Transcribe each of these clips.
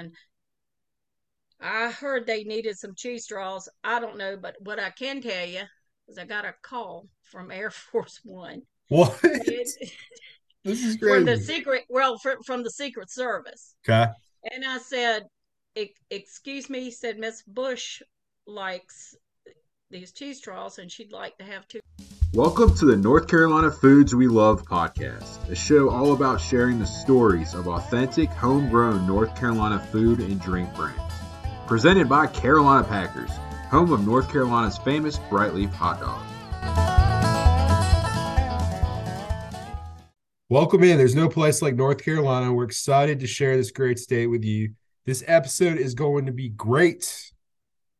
done. I heard they needed some cheese straws. I don't know, but what I can tell you is I got a call from Air Force One. What? This is great. From the Secret Service. Okay. And I said, excuse me, he said, Miss Bush likes these cheese straws and she'd like to have two. Welcome to the North Carolina Foods We Love podcast, a show all about sharing the stories of authentic, homegrown North Carolina food and drink brands. Presented by Carolina Packers, home of North Carolina's famous Brightleaf hot dog. Welcome in. There's no place like North Carolina. We're excited to share this great state with you. This episode is going to be great.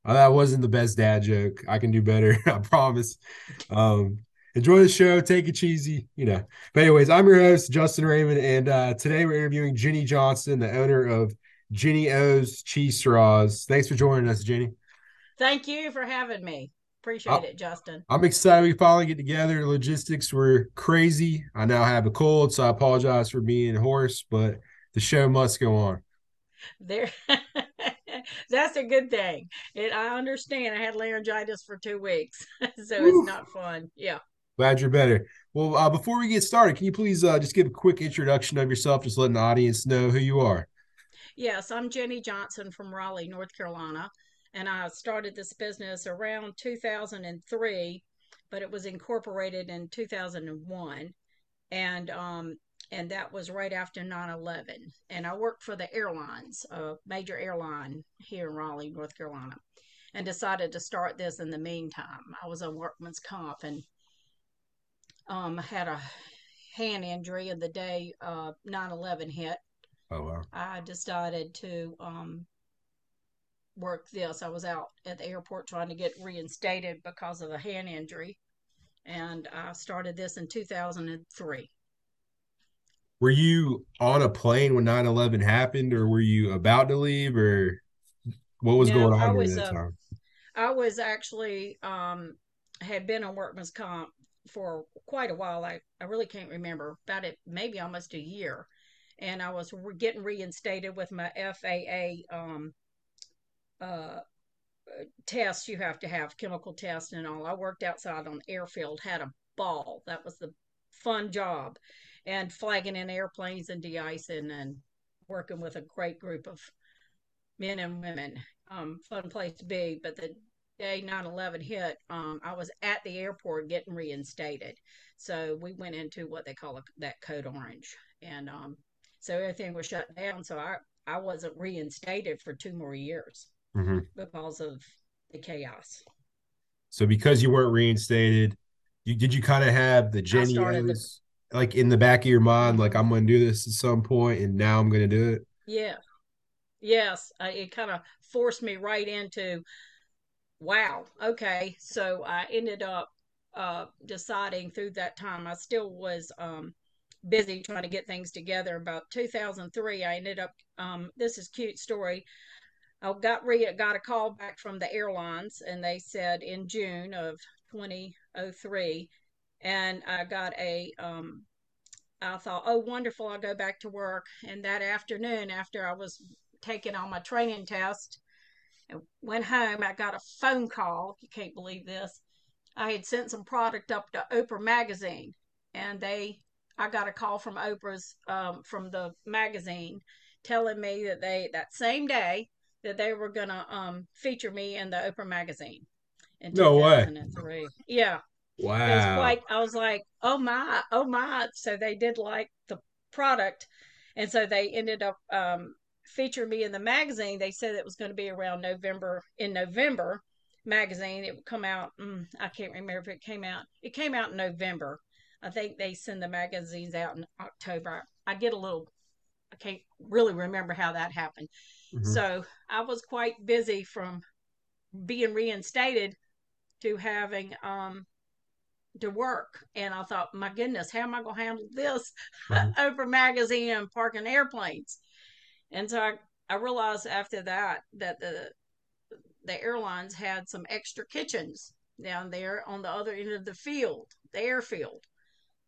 That wasn't the best dad joke. I can do better. I promise. Enjoy the show. Take it cheesy, you know. But anyways, I'm your host, Justin Raymond, and today we're interviewing Jenny Johnson, the owner of Ginny O's Cheese Straws. Thanks for joining us, Jenny. Thank you for having me. Appreciate it, Justin. I'm excited we finally get together. Logistics were crazy. I now have a cold, so I apologize for being hoarse, but the show must go on. There. That's a good thing. I understand. I had laryngitis for 2 weeks, so Woo. It's not fun. Yeah. Glad you're better. Well, before we get started, can you please just give a quick introduction of yourself, just letting the audience know who you are? Yes, I'm Jenny Johnson from Raleigh, North Carolina, and I started this business around 2003, but it was incorporated in 2001, and that was right after 9/11. And I worked for the airlines, a major airline here in Raleigh, North Carolina, and decided to start this in the meantime. I was on workman's comp and had a hand injury, and the day 9/11 hit, oh, wow. I decided to work this. I was out at the airport trying to get reinstated because of a hand injury, and I started this in 2003. Were you on a plane when 9/11 happened, or were you about to leave, or what was going on at that time? I was actually had been on workman's comp for quite a while. I really can't remember about it, maybe almost a year, and I was getting reinstated with my FAA tests. You have to have chemical tests and all. I worked outside on the airfield, had a ball. That was the fun job. And flagging in airplanes and de-icing and working with a great group of men and women. Fun place to be. But the day 9/11 hit, I was at the airport getting reinstated. So we went into what they call that code orange. And so everything was shut down. So I wasn't reinstated for 2 more years mm-hmm. because of the chaos. So because you weren't reinstated, did you kind of have the Jenny O's? Like in the back of your mind, like I'm going to do this at some point and now I'm going to do it. Yeah. Yes. It kind of forced me right into, wow. Okay. So I ended up deciding through that time, I still was busy trying to get things together. About 2003, I ended up, this is a cute story. I got a call back from the airlines and they said in June of 2003, and I got I thought, oh, wonderful, I'll go back to work. And that afternoon, after I was taking all my training tests and went home, I got a phone call. You can't believe this. I had sent some product up to Oprah Magazine, and I got a call from Oprah's, from the magazine, telling me that that same day, that they were going to feature me in the Oprah Magazine in 2003. No way. Yeah. Wow. It was I was like, oh my. So they did like the product. And so they ended up featuring me in the magazine. They said it was going to be around November. In November magazine, it would come out. I can't remember if it came out. It came out in November. I think they send the magazines out in October. I can't really remember how that happened. Mm-hmm. So I was quite busy from being reinstated to having, to work, and I thought, my goodness, how am I going to handle this right. Oprah Magazine and parking airplanes? And so I realized after that the airlines had some extra kitchens down there on the other end of the airfield.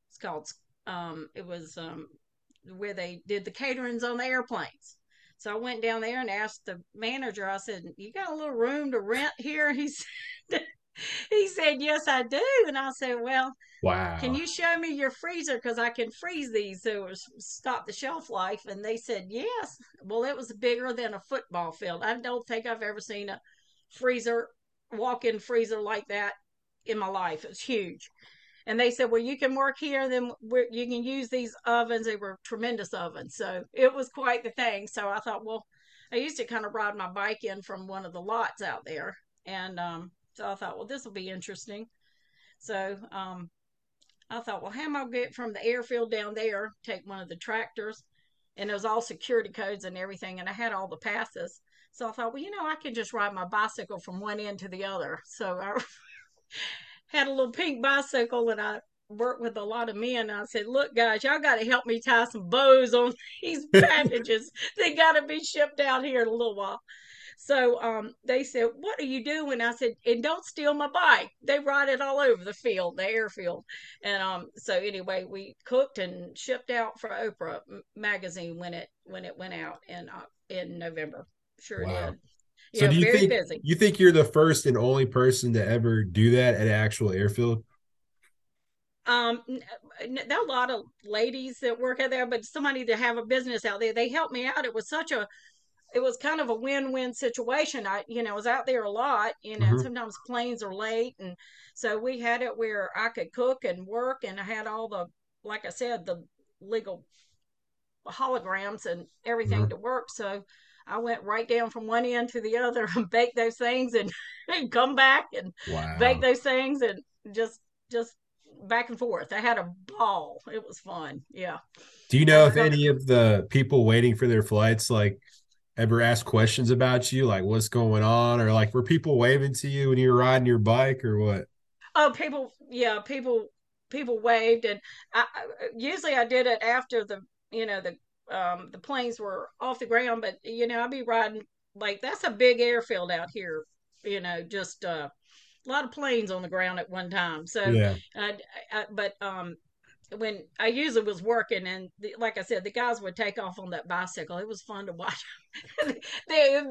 It's called. It was where they did the caterings on the airplanes. So I went down there and asked the manager, I said, you got a little room to rent here? He said, yes, I do. And I said, well, wow, can you show me your freezer? Because I can freeze these so it'll stop the shelf life. And they said, yes. Well, it was bigger than a football field. I don't think I've ever seen a freezer, walk-in freezer like that in my life. It's huge. And they said, well, you can work here, then you can use these ovens. They were tremendous ovens. So it was quite the thing. So I thought, well, I used to kind of ride my bike in from one of the lots out there. And so I thought, well, this will be interesting. So I thought, well, how am I going to get from the airfield down there, take one of the tractors? And it was all security codes and everything. And I had all the passes. So I thought, well, I can just ride my bicycle from one end to the other. So I had a little pink bicycle, and I worked with a lot of men. And I said, look, guys, y'all got to help me tie some bows on these packages. They got to be shipped out here in a little while. So they said, what are you doing? I said, and don't steal my bike. They ride it all over the field, the airfield. And so anyway, we cooked and shipped out for Oprah Magazine when it went out in November. Sure wow. did. So do you very think busy. You think you're the first and only person to ever do that at an actual airfield? There are a lot of ladies that work out there, but somebody that have a business out there, they helped me out. It was kind of a win-win situation. I was out there a lot, mm-hmm. sometimes planes are late. And so we had it where I could cook and work, and I had all the, like I said, the legal holograms and everything mm-hmm. to work. So I went right down from one end to the other and baked those things and come back and wow. bake those things and just back and forth. I had a ball. It was fun. Yeah. Do you know if any of the people waiting for their flights, like, ever asked questions about you, like what's going on? Or like, were people waving to you when you were riding your bike or what? Oh, people waved. And I usually did it after the planes were off the ground, but I'd be riding, like, that's a big airfield out here, just a lot of planes on the ground at one time. So yeah. But when I usually was working, and like I said, the guys would take off on that bicycle. It was fun to watch. the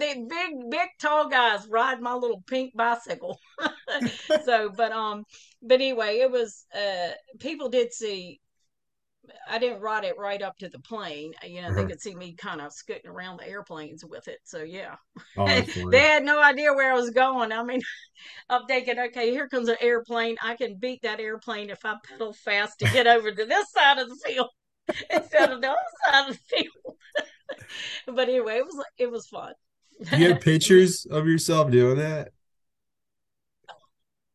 big tall guys ride my little pink bicycle. But anyway, it was people did see. I didn't ride it right up to the plane. They could see me kind of scooting around the airplanes with it. So, yeah. Oh, they had no idea where I was going. I mean, I'm thinking, okay, here comes an airplane. I can beat that airplane if I pedal fast to get over to this side of the field instead of the other side of the field. But anyway, it was fun. Do you have pictures of yourself doing that?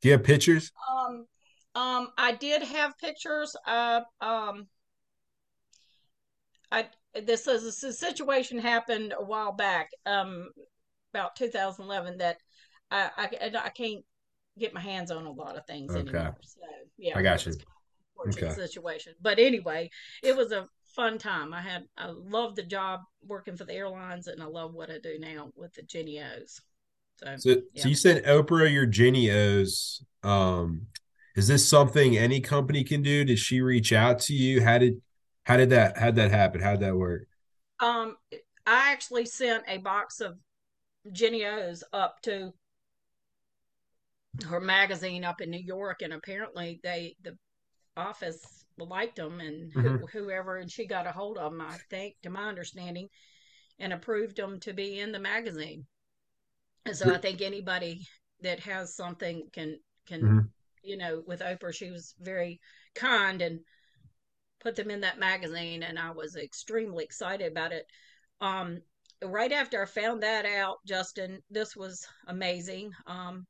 Do you have pictures? I did have pictures. This situation happened a while back, about 2011, that I can't get my hands on a lot of things anymore. So yeah, I got you. Kind of unfortunate situation, but anyway, it was a fun time. I loved the job working for the airlines, and I love what I do now with the Ginny O's. So you said Oprah, your Ginny O's. Is this something any company can do? Did she reach out to you? How'd that happen? How'd that work? I actually sent a box of Ginny O's up to her magazine up in New York, and apparently the office liked them, and whoever she got a hold of them, I think, to my understanding, and approved them to be in the magazine. And so I think anybody that has something can. Mm-hmm. With Oprah, she was very kind and put them in that magazine, and I was extremely excited about it. Right after I found that out, Justin, this was amazing. One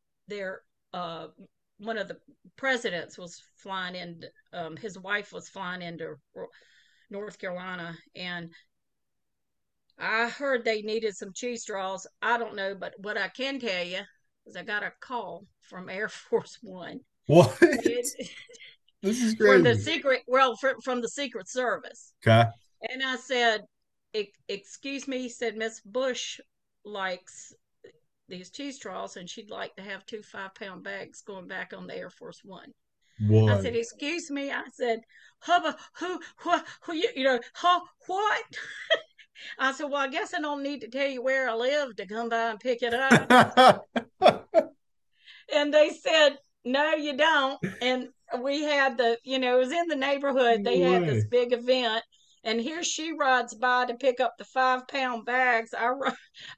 of the presidents was flying in, his wife was flying into North Carolina, and I heard they needed some cheese straws. I don't know, but what I can tell you is I got a call from Air Force One. What? This is great. From the Secret Service. Okay. And I said, excuse me, he said, Miss Bush likes these cheese straws, and she'd like to have 2 5-pound bags going back on the Air Force One. What? I said, excuse me. I said, hubba, who, what? I said, well, I guess I don't need to tell you where I live to come by and pick it up. And they said, no, you don't. And we had the, you know, it was in the neighborhood. They had this big event. And here she rides by to pick up the 5-pound bags. I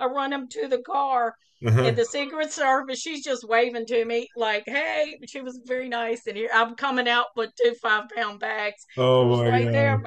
run them to the car. Uh-huh. And the Secret Service, she's just waving to me like, hey, she was very nice. And here I'm coming out with two 5-pound bags. Oh, my right God. There.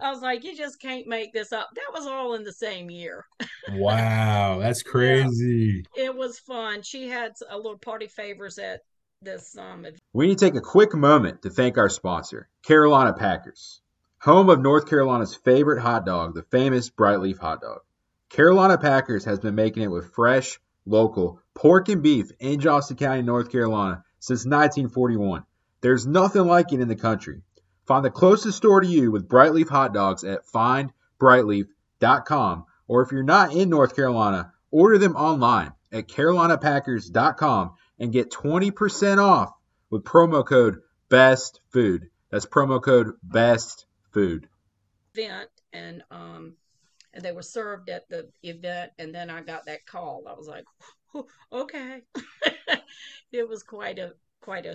I was like, you just can't make this up. That was all in the same year. Wow, that's crazy. Yeah, it was fun. She had a little party favors at this summit. We need to take a quick moment to thank our sponsor, Carolina Packers, home of North Carolina's favorite hot dog, the famous Brightleaf hot dog. Carolina Packers has been making it with fresh, local pork and beef in Johnston County, North Carolina since 1941. There's nothing like it in the country. Find the closest store to you with Brightleaf hot dogs at findbrightleaf.com, or if you're not in North Carolina, order them online at carolinapackers.com and get 20% off with promo code BESTFOOD. That's promo code BESTFOOD. And they were served at the event, and then I got that call. I was like, okay. It was quite a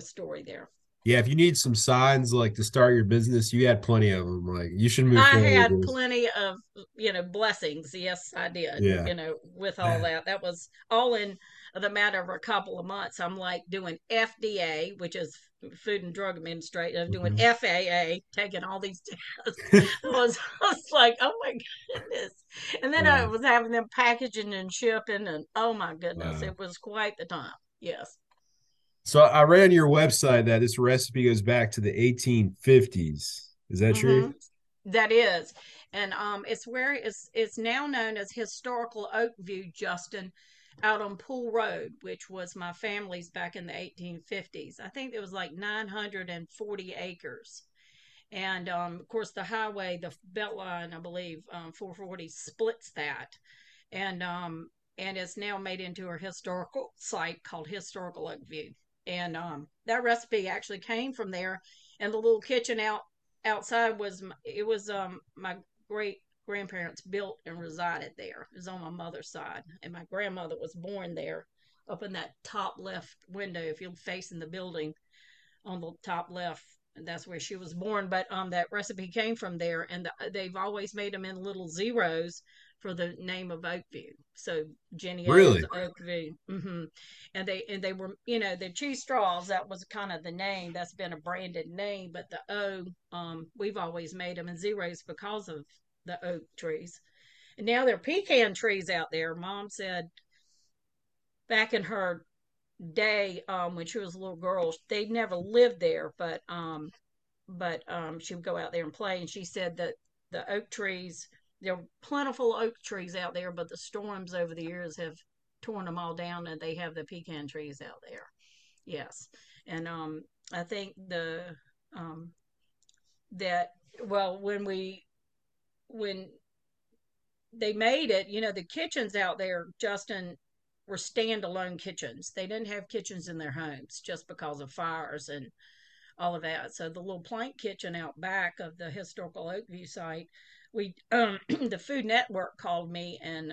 story there. Yeah, if you need some signs like to start your business, you had plenty of them. Like, you should move forward. I had plenty of, you know, blessings. Yes, I did. Yeah. You know, with all that. That was all in the matter of a couple of months. I'm like doing FDA, which is Food and Drug Administration, doing FAA, taking all these tests. I was like, oh my goodness. And then I was having them packaging and shipping, and oh my goodness, it was quite the time. Yes. So I read on your website that this recipe goes back to the 1850s. Is that true? That is. And it's where it's now known as Historical Oak View, Justin, out on Pool Road, which was my family's back in the 1850s. I think it was like 940 acres. And, of course, the highway, the Beltline, I believe, 440 splits that. And it's now made into a historical site called Historical Oak View. And that recipe actually came from there. And the little kitchen outside was my great grandparents built and resided there. It was on my mother's side, and my grandmother was born there. Up in that top left window, if you're facing the building on the top left, that's where she was born. But that recipe came from there, and they've always made them in little zeros for the name of Oakview. So Ginny O's Oakview. And they were, you know, the cheese straws, that was kind of the name. That's been a branded name, but the O, we've always made them in zeros because of the oak trees. And now there are pecan trees out there. Mom said back in her day, when she was a little girl, they never lived there, but she would go out there and play, and she said that the oak trees, there are plentiful oak trees out there, but the storms over the years have torn them all down, and they have the pecan trees out there. Yes. And I think when they made it, you know, the kitchens out there, Justin, were standalone kitchens. They didn't have kitchens in their homes just because of fires and all of that. So the little plank kitchen out back of the Historical Oak View site, we the Food Network called me in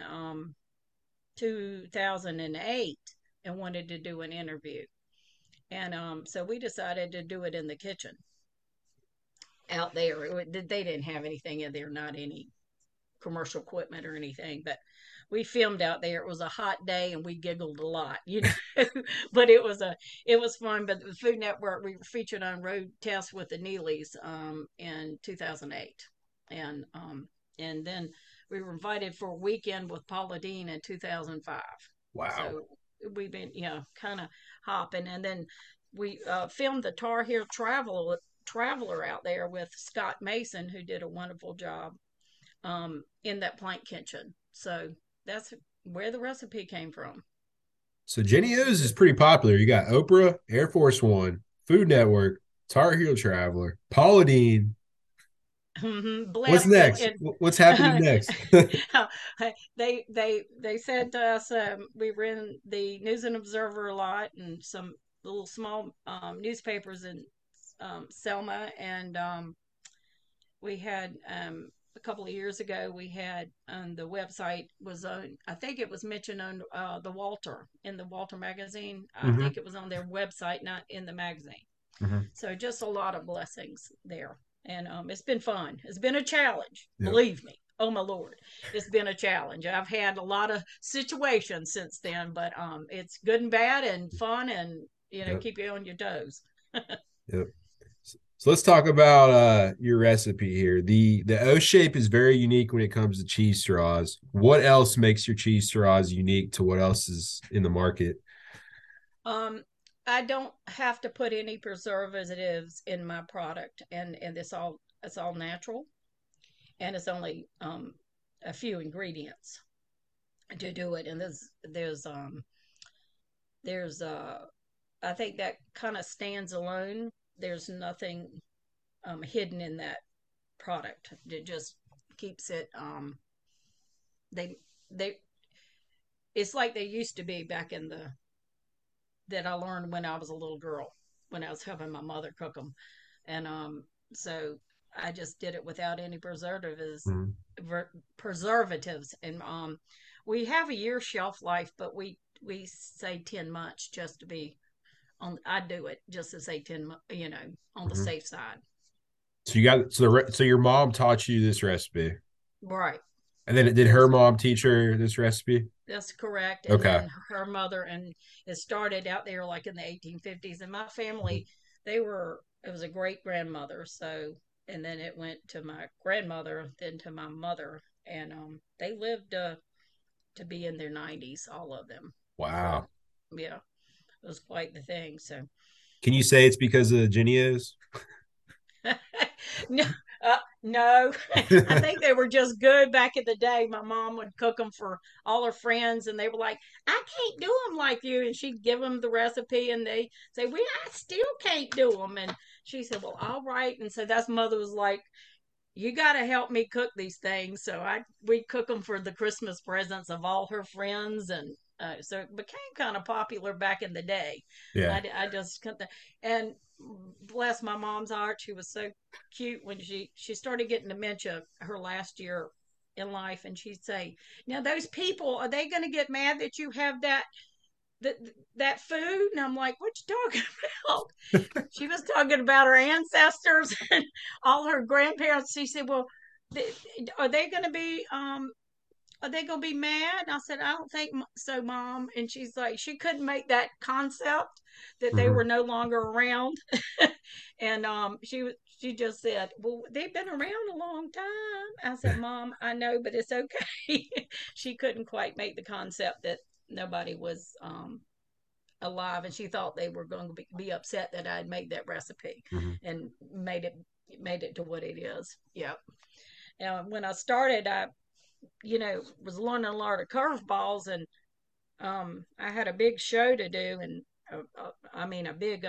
2008 and wanted to do an interview. And so we decided to do it in the kitchen out there. They didn't have anything in there, not any commercial equipment or anything, but we filmed out there. It was a hot day, and we giggled a lot, you know, but it was fun. But the Food Network, we were featured on Road Test with the Neelys in 2008. And then we were invited for a weekend with Paula Deen in 2005. Wow. So we've been, you know, kind of hopping. And then we filmed the Tar Heel Traveler out there with Scott Mason, who did a wonderful job in that plank kitchen. So that's where the recipe came from. So Ginny O's is pretty popular. You got Oprah, Air Force One, Food Network, Tar Heel Traveler, Paula Deen. What's next? What's happening next? They said to us, we were in the News and Observer a lot, and some little small newspapers in Selma, and we had a couple of years ago, we had on the website was, I think it was mentioned on the Walter, in the Walter magazine. I think it was on their website, not in the magazine. So just a lot of blessings there. And it's been fun. It's been a challenge. Believe me. Oh, my Lord. It's been a challenge. I've had a lot of situations since then, but it's good and bad and fun and, you know, keep you on your toes. So let's talk about your recipe here. The O shape is very unique when it comes to cheese straws. What else makes your cheese straws unique to what else is in the market? I don't have to put any preservatives in my product, and it's all natural, and it's only a few ingredients to do it. And there's I think that kind of stands alone. There's nothing hidden in that product. It just keeps it. It's like they used to be back in the, that I learned when I was a little girl, when I was helping my mother cook them. And so I just did it without any preservatives, And we have a year shelf life, but we say 10 months just to be, I do it just to say 10, you know, on the safe side. So your mom taught you this recipe, right? And then did her mom teach her this recipe? That's correct. And okay. Her mother, and it started out there like in the 1850s. And my family, it was a great grandmother. So, and then it went to my grandmother, then to my mother, and they lived to be in their 90s, all of them. Wow. So, yeah. It was quite the thing. So, can you say it's because of the Ginny O's? No. I think they were just good back in the day. My mom would cook them for all her friends, and they were like, "I can't do them like you," and she'd give them the recipe, and they say, "I still can't do them," and she said, "Well, all right." And so that's mother was like, "You got to help me cook these things." So we cook them for the Christmas presents of all her friends, and so it became kind of popular back in the day. Yeah, I just couldn't. And bless my mom's heart, she was so cute when she started getting dementia her last year in life, and she'd say, "Now those people, are they going to get mad that you have that food?" And I'm like, "What you talking about?" She was talking about her ancestors and all her grandparents. She said, "Well, are they going to be?" Are they going to be mad? And I said, "I don't think so, Mom." And she's like, she couldn't make that concept that they were no longer around. And she just said, "Well, they've been around a long time." I said, "Mom, I know, but it's okay." She couldn't quite make the concept that nobody was alive. And she thought they were going to be upset that I had made that recipe and made it to what it is. Yep. And when I started, I was learning a lot of curveballs, and I had a big show to do, and a big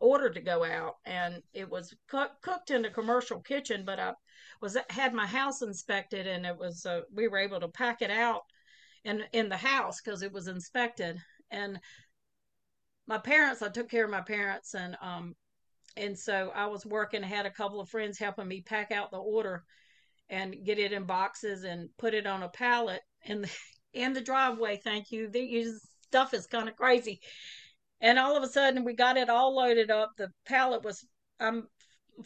order to go out, and it was cooked in a commercial kitchen, but I had my house inspected, and it was we were able to pack it out in the house because it was inspected. And I took care of my parents, and so I was working, had a couple of friends helping me pack out the order and get it in boxes and put it on a pallet in the driveway. Thank you. The stuff is kind of crazy. And all of a sudden we got it all loaded up. The pallet was, I'm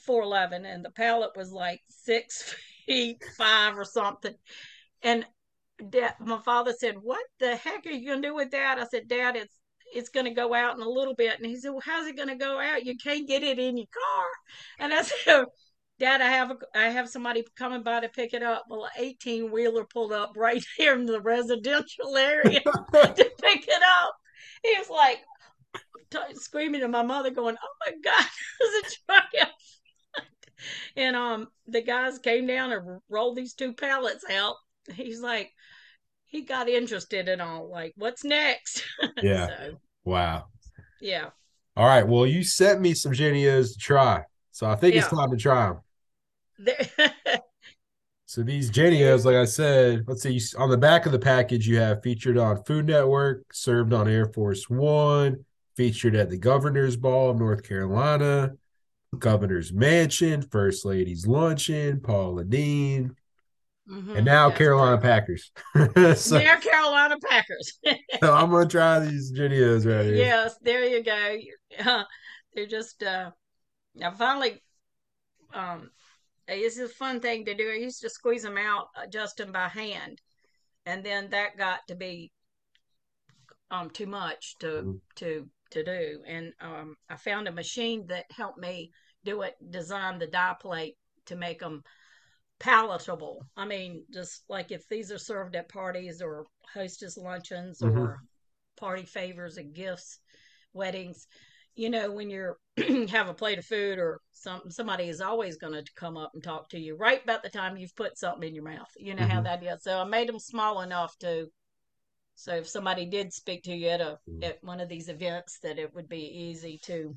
4'11", and the pallet was like 6'5" or something. And my father said, "What the heck are you going to do with that?" I said, "Dad, it's going to go out in a little bit." And he said, "Well, how's it going to go out? You can't get it in your car." And I said, "Dad, I have somebody coming by to pick it up." Well, an 18-wheeler pulled up right here in the residential area to pick it up. He was like screaming to my mother, going, "Oh my God, this is a triumph!" And the guys came down and rolled these two pallets out. He's like, he got interested in all, like, "What's next?" Yeah. So, wow. Yeah. All right. Well, you sent me some Ginny O's to try, so I think it's time to try them. So these Ginny O's, like I said, let's see, on the back of the package you have featured on Food Network, served on Air Force One, featured at the Governor's Ball of North Carolina, Governor's Mansion, First Lady's Luncheon, Paula Deen, Mm-hmm. And now Carolina Packers. So, they're Carolina Packers. So I'm going to try these Ginny O's right here. Yes, there you go. They're just, I finally, it's a fun thing to do. I used to squeeze them out, Justin, by hand. And then that got to be too much to do. And I found a machine that helped me do it, design the die plate to make them palatable. I mean, just like if these are served at parties or hostess luncheons or party favors and gifts, weddings, you know, when you're have a plate of food or something, somebody is always going to come up and talk to you right about the time you've put something in your mouth. You know how that is. So I made them small enough to, so if somebody did speak to you at one of these events, that it would be easy to,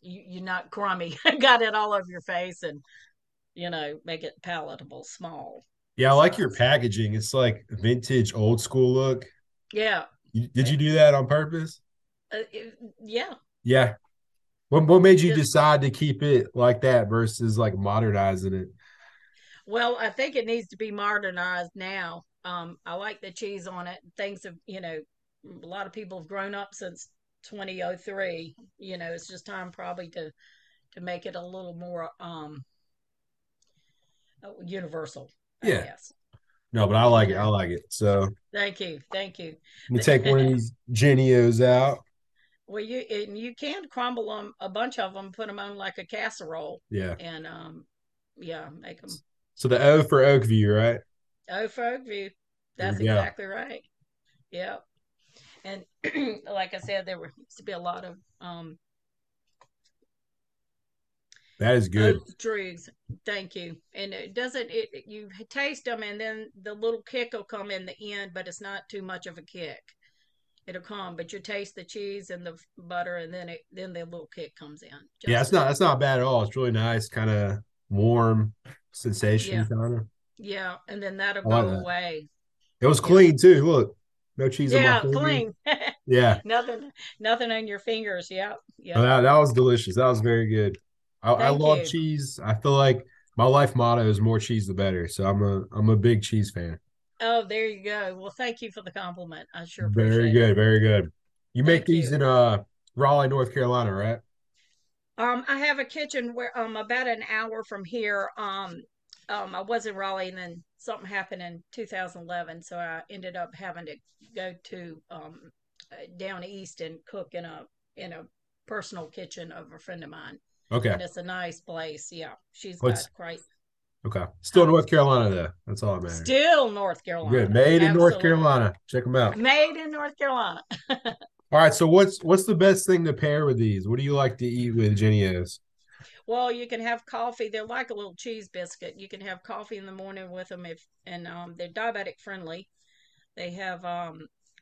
you're not crummy, got it all over your face and, you know, make it palatable, small. Yeah, I like your packaging. It's like vintage, old school look. Yeah. Did you do that on purpose? Yeah. Yeah. What made you decide to keep it like that versus like modernizing it? Well, I think it needs to be modernized now. I like the cheese on it. Things have, you know, a lot of people have grown up since 2003. You know, it's just time probably to make it a little more universal. Yeah. Yes. No, but I like it. I like it. So thank you. Let me take one of these Ginny O's out. Well, you can crumble them, a bunch of them, put them on like a casserole. Yeah. And make them. So the O for Oak View, right? O for Oak View. That's exactly right. Yep. And like I said, there used to be a lot of that is good. Drugs. Thank you. And it doesn't, you taste them and then the little kick will come in the end, but it's not too much of a kick. It'll come, but you taste the cheese and the butter and then the little kick comes in. That's not bad at all. It's really nice, kind of warm sensation. Yeah. Yeah. And then that'll go away. It was clean too. Look, no cheese on my finger. Yeah, clean. Yeah. Nothing on your fingers. Yeah. Yeah. Oh, that was delicious. That was very good. I love cheese. I feel like my life motto is more cheese the better. So I'm a big cheese fan. Oh, there you go. Well, thank you for the compliment. I sure appreciate it. Very good, very good. You make these in Raleigh, North Carolina, right? I have a kitchen where about an hour from here. I was in Raleigh and then something happened in 2011, so I ended up having to go to down east and cook in a personal kitchen of a friend of mine. Okay. And it's a nice place. Yeah. She's got great. Okay. Still North Carolina, though. That's all that matters. Still North Carolina. Good. Made in North Carolina. Check them out. Made in North Carolina. All right. So what's the best thing to pair with these? What do you like to eat with Ginny O's? Well, you can have coffee. They're like a little cheese biscuit. You can have coffee in the morning with them. They're diabetic friendly. They have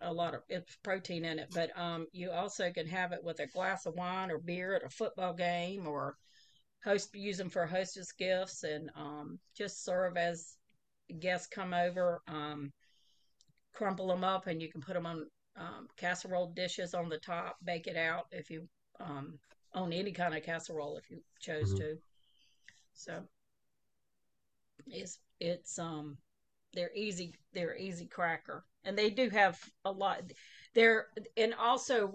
a lot of protein in it, but you also can have it with a glass of wine or beer at a football game or use them for hostess gifts and just serve as guests come over, crumple them up and you can put them on casserole dishes on the top, bake it out if you on any kind of casserole if you chose to. So it's they're easy cracker. And they do have a lot there. And also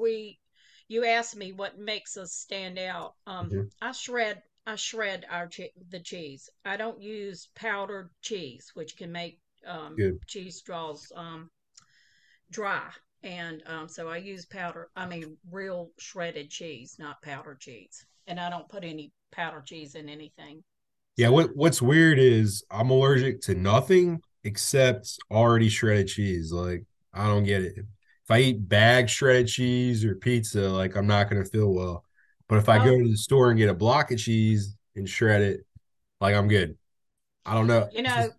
you asked me what makes us stand out. I shred the cheese. I don't use powdered cheese, which can make cheese straws dry. And so I use real shredded cheese, not powdered cheese. And I don't put any powdered cheese in anything. Yeah. What's weird is I'm allergic to nothing except already shredded cheese. Like, I don't get it. If I eat bag shredded cheese or pizza, like, I'm not going to feel well. But if I go to the store and get a block of cheese and shred it, like, I'm good. I don't know. You know,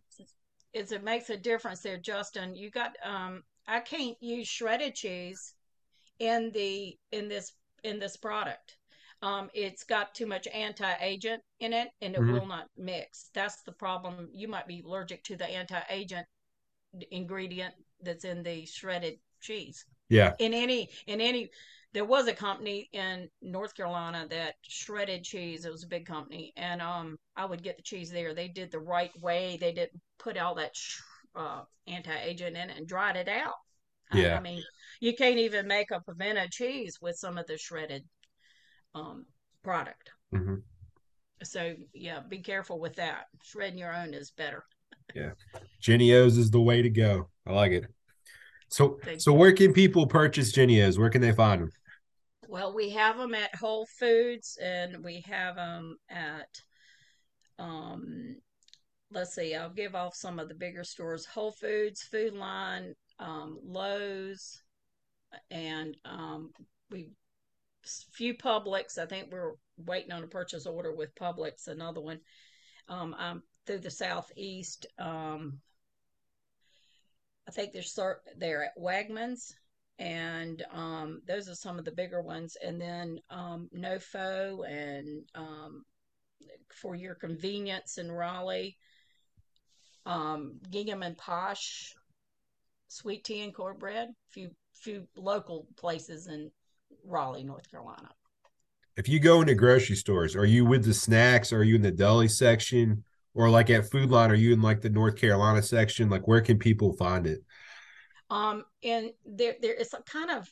it makes a difference there, Justin. You got, I can't use shredded cheese in this product. It's got too much anti-agent in it and it will not mix. That's the problem. You might be allergic to the anti-agent ingredient that's in the shredded cheese. Yeah. In any There was a company in North Carolina that shredded cheese. It was a big company, and I would get the cheese there. They did the right way. They didn't put all that anti-aging in it and dried it out. Yeah. I mean, you can't even make a pimento cheese with some of the shredded product. Mm-hmm. So, yeah, be careful with that. Shredding your own is better. Yeah. Ginny O's is the way to go. I like it. So where can people purchase Ginny O's? Where can they find them? Well, we have them at Whole Foods, and we have them at, let's see, I'll give off some of the bigger stores. Whole Foods, Food Lion, Lowe's, and few Publix. I think we're waiting on a purchase order with Publix, another one. I'm through the Southeast. I think they're at Wegmans, and those are some of the bigger ones. And then NoFo, and for your convenience in Raleigh, Gingham and Posh, Sweet Tea and Cornbread, few local places in Raleigh, North Carolina. If you go into grocery stores, are you with the snacks? Are you in the deli section? Or like at Food Lion, are you in like the North Carolina section? Like, where can people find it? And there is a kind of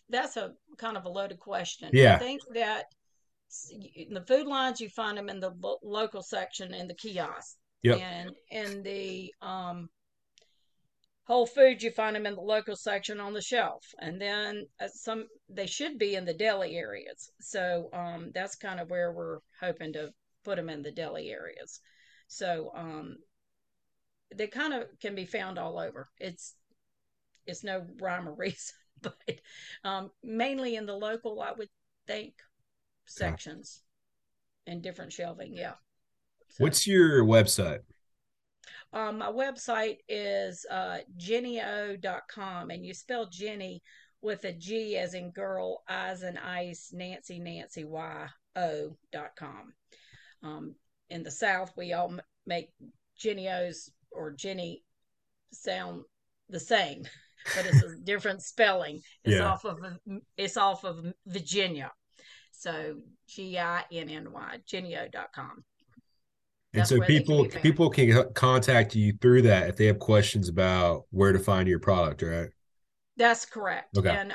a loaded question. Yeah. I think that in the Food Lines, you find them in the local section in the kiosk. Yep. And in the Whole Foods, you find them in the local section on the shelf. And then they should be in the deli areas. So that's kind of where we're hoping to put them, in the deli areas. So they kind of can be found all over. It's no rhyme or reason, but mainly in the local, I would think, sections and different shelving. Yeah. So, what's your website? My website is GennyO.com, and you spell Jenny with a G as in girl, I's in ice, Nancy, Y-O.com. In the South, we all make Ginny O's or Jenny sound the same, but it's a different spelling. It's off of Virginia. So GINNY, GinnyO.com. And so people can contact you through that if they have questions about where to find your product, right? That's correct. Okay. And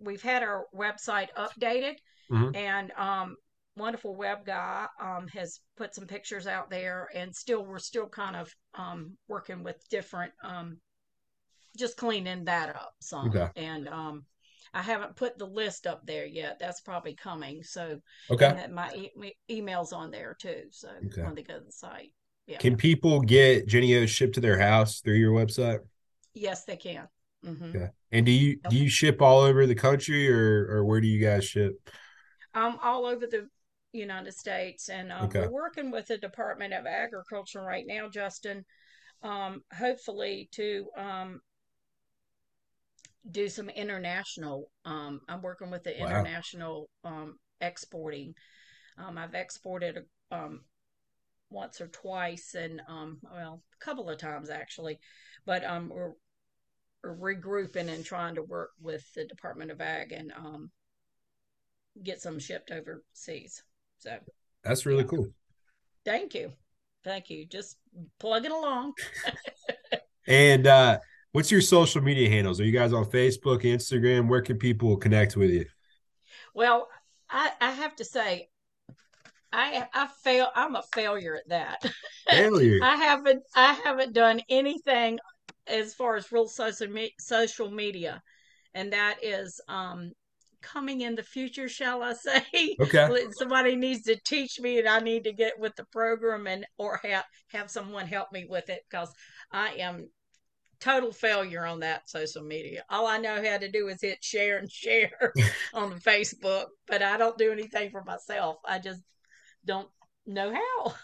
we've had our website updated, mm-hmm. and wonderful web guy has put some pictures out there, and we're still kind of working with different, just cleaning that up some. Okay. And I haven't put the list up there yet. That's probably coming. So okay. And my email's on there too. So okay. When they go to the site. Yeah. Can people get Ginny O's shipped to their house through your website? Yes, they can. Mm-hmm. Okay. And do you ship all over the country, or where do you guys ship? All over the United States, and we're working with the Department of Agriculture right now, Justin, hopefully to do some international. I'm working with the international exporting. I've exported once or twice, and a couple of times actually, but we're regrouping and trying to work with the Department of Ag and get some shipped overseas. So that's really cool. Thank you. Just plugging along. And what's your social media handles? Are you guys on Facebook, Instagram? Where can people connect with you? Well, I have to say, I'm a failure at that. Failure. I haven't done anything as far as real social media, and that is coming in the future, shall I say? Okay. Somebody needs to teach me, and I need to get with the program or have someone help me with it, because I am total failure on that social media. All I know how to do is hit share on Facebook, but I don't do anything for myself. I just don't know how.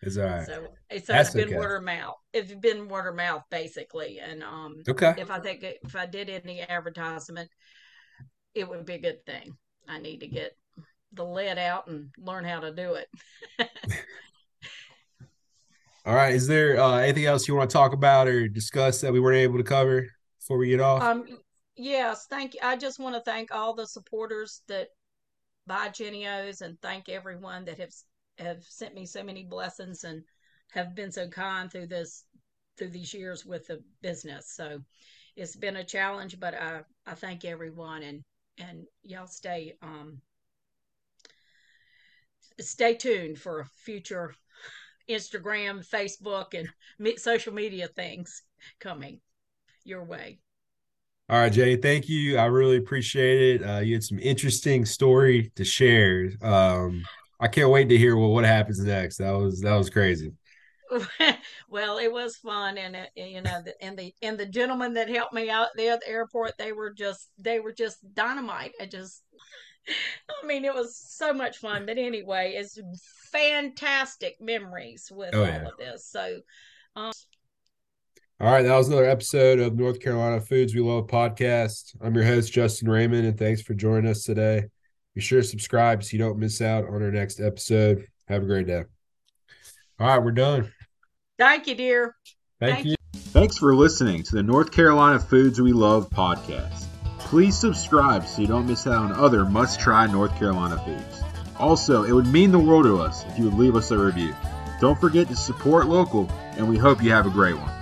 It's all right. So it's been word of mouth. It's been word of mouth basically, and if I did any advertisement, it would be a good thing. I need to get the lead out and learn how to do it. All right. Is there anything else you want to talk about or discuss that we weren't able to cover before we get off? Yes, thank you. I just want to thank all the supporters that buy Ginny O's and thank everyone that have sent me so many blessings and have been so kind through these years with the business. So it's been a challenge, but I thank everyone, and y'all stay tuned for future Instagram, Facebook, and social media things coming your way. All right, Jenny, thank you. I really appreciate it. You had some interesting story to share. I can't wait to hear what happens next. That was crazy. Well, it was fun, and the gentlemen that helped me out there at the airport, they were just dynamite. It was so much fun. But anyway, it's fantastic memories with all of this. So, all right, that was another episode of North Carolina Foods We Love podcast. I'm your host, Justin Raymond, and thanks for joining us today. Be sure to subscribe so you don't miss out on our next episode. Have a great day. All right, we're done. Thank you, dear. Thank you. Thanks for listening to the North Carolina Foods We Love podcast. Please subscribe so you don't miss out on other must-try North Carolina foods. Also, it would mean the world to us if you would leave us a review. Don't forget to support local, and we hope you have a great one.